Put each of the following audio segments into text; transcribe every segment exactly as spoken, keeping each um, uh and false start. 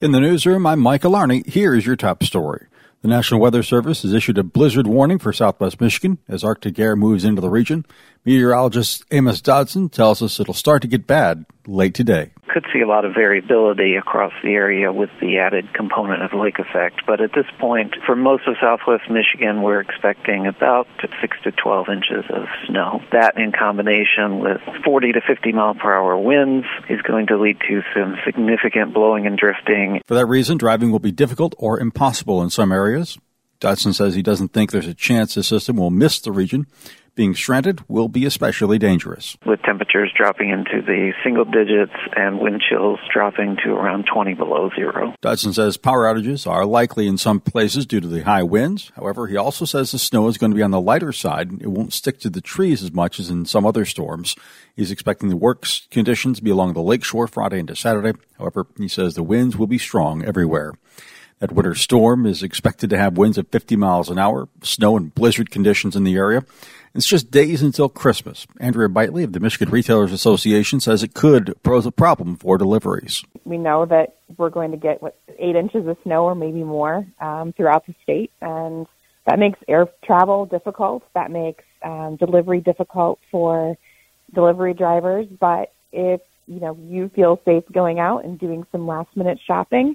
In the newsroom, I'm Mike Alarney. Here is your top story. The National Weather Service has issued a blizzard warning for southwest Michigan as Arctic air moves into the region. Meteorologist Amos Dodson tells us it'll start to get bad late today. Could see a lot of variability across the area with the added component of lake effect. But at this point, for most of southwest Michigan, we're expecting about six to twelve inches of snow. That in combination with forty to fifty mile per hour winds is going to lead to some significant blowing and drifting. For that reason, driving will be difficult or impossible in some areas. Dodson says he doesn't think there's a chance the system will miss the region. Being stranded will be especially dangerous. With temperatures dropping into the single digits and wind chills dropping to around twenty below zero. Dodson says power outages are likely in some places due to the high winds. However, he also says the snow is going to be on the lighter side. It won't stick to the trees as much as in some other storms. He's expecting the worst conditions to be along the lakeshore Friday into Saturday. However, he says the winds will be strong everywhere. That winter storm is expected to have winds of fifty miles an hour, snow and blizzard conditions in the area. It's just days until Christmas. Andrea Bitely of the Michigan Retailers Association says it could pose a problem for deliveries. We know that we're going to get what, eight inches of snow or maybe more um, throughout the state, and that makes air travel difficult. That makes um, delivery difficult for delivery drivers. But if you know you feel safe going out and doing some last-minute shopping,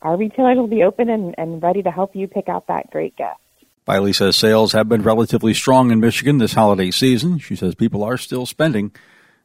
our retailers will be open and, and ready to help you pick out that great gift. Biley says sales have been relatively strong in Michigan this holiday season. She says people are still spending.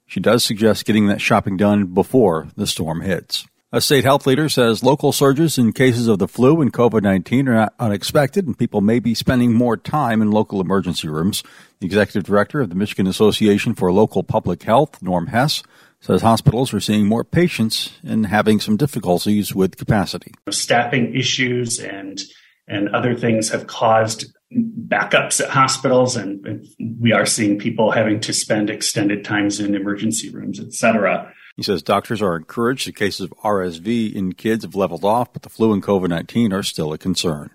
She does suggest getting that shopping done before the storm hits. A state health leader says local surges in cases of the flu and covid nineteen are not unexpected, and people may be spending more time in local emergency rooms. The executive director of the Michigan Association for Local Public Health, Norm Hess, says hospitals are seeing more patients and having some difficulties with capacity. Staffing issues and and other things have caused backups at hospitals, and, and we are seeing people having to spend extended times in emergency rooms, et cetera. He says doctors are encouraged that cases of R S V in kids have leveled off, but the flu and covid nineteen are still a concern.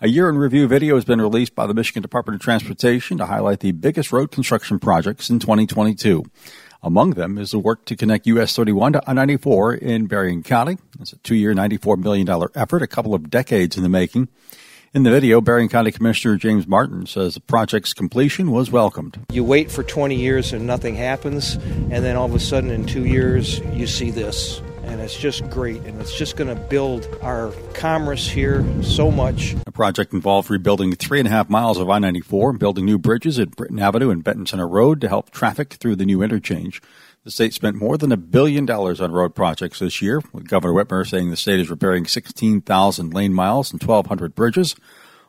A year-in-review video has been released by the Michigan Department of Transportation to highlight the biggest road construction projects in twenty twenty-two. Among them is the work to connect U S thirty-one to I ninety-four in Berrien County. It's a two-year, ninety-four million dollars effort, a couple of decades in the making. In the video, Barron County Commissioner James Martin says the project's completion was welcomed. You wait for twenty years and nothing happens, and then all of a sudden in two years you see this. And it's just great, and it's just going to build our commerce here so much. The project involved rebuilding three and a half miles of I ninety-four and building new bridges at Britton Avenue and Benton Center Road to help traffic through the new interchange. The state spent more than a billion dollars on road projects this year, with Governor Whitmer saying the state is repairing sixteen thousand lane miles and twelve hundred bridges.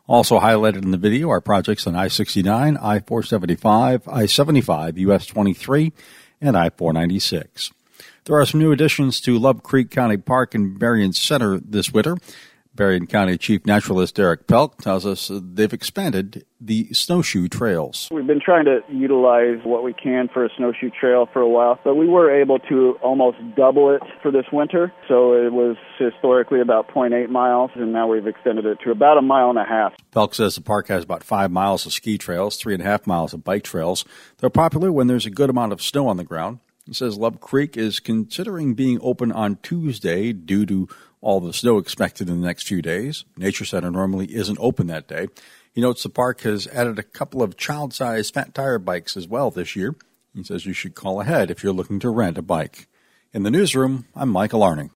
Also highlighted in the video are projects on I sixty-nine, I four seventy-five, I seventy-five, U S twenty-three, and I four ninety-six. There are some new additions to Love Creek County Park and Marion Center this winter. Berrien County Chief Naturalist Derek Pelk tells us they've expanded the snowshoe trails. We've been trying to utilize what we can for a snowshoe trail for a while, but we were able to almost double it for this winter. So it was historically about zero point eight miles, and now we've extended it to about a mile and a half. Pelk says the park has about five miles of ski trails, three and a half miles of bike trails. They're popular when there's a good amount of snow on the ground. He says Love Creek is considering being open on Tuesday due to all the snow expected in the next few days. Nature Center normally isn't open that day. He notes the park has added a couple of child-sized fat tire bikes as well this year. He says you should call ahead if you're looking to rent a bike. In the newsroom, I'm Mike Alarney.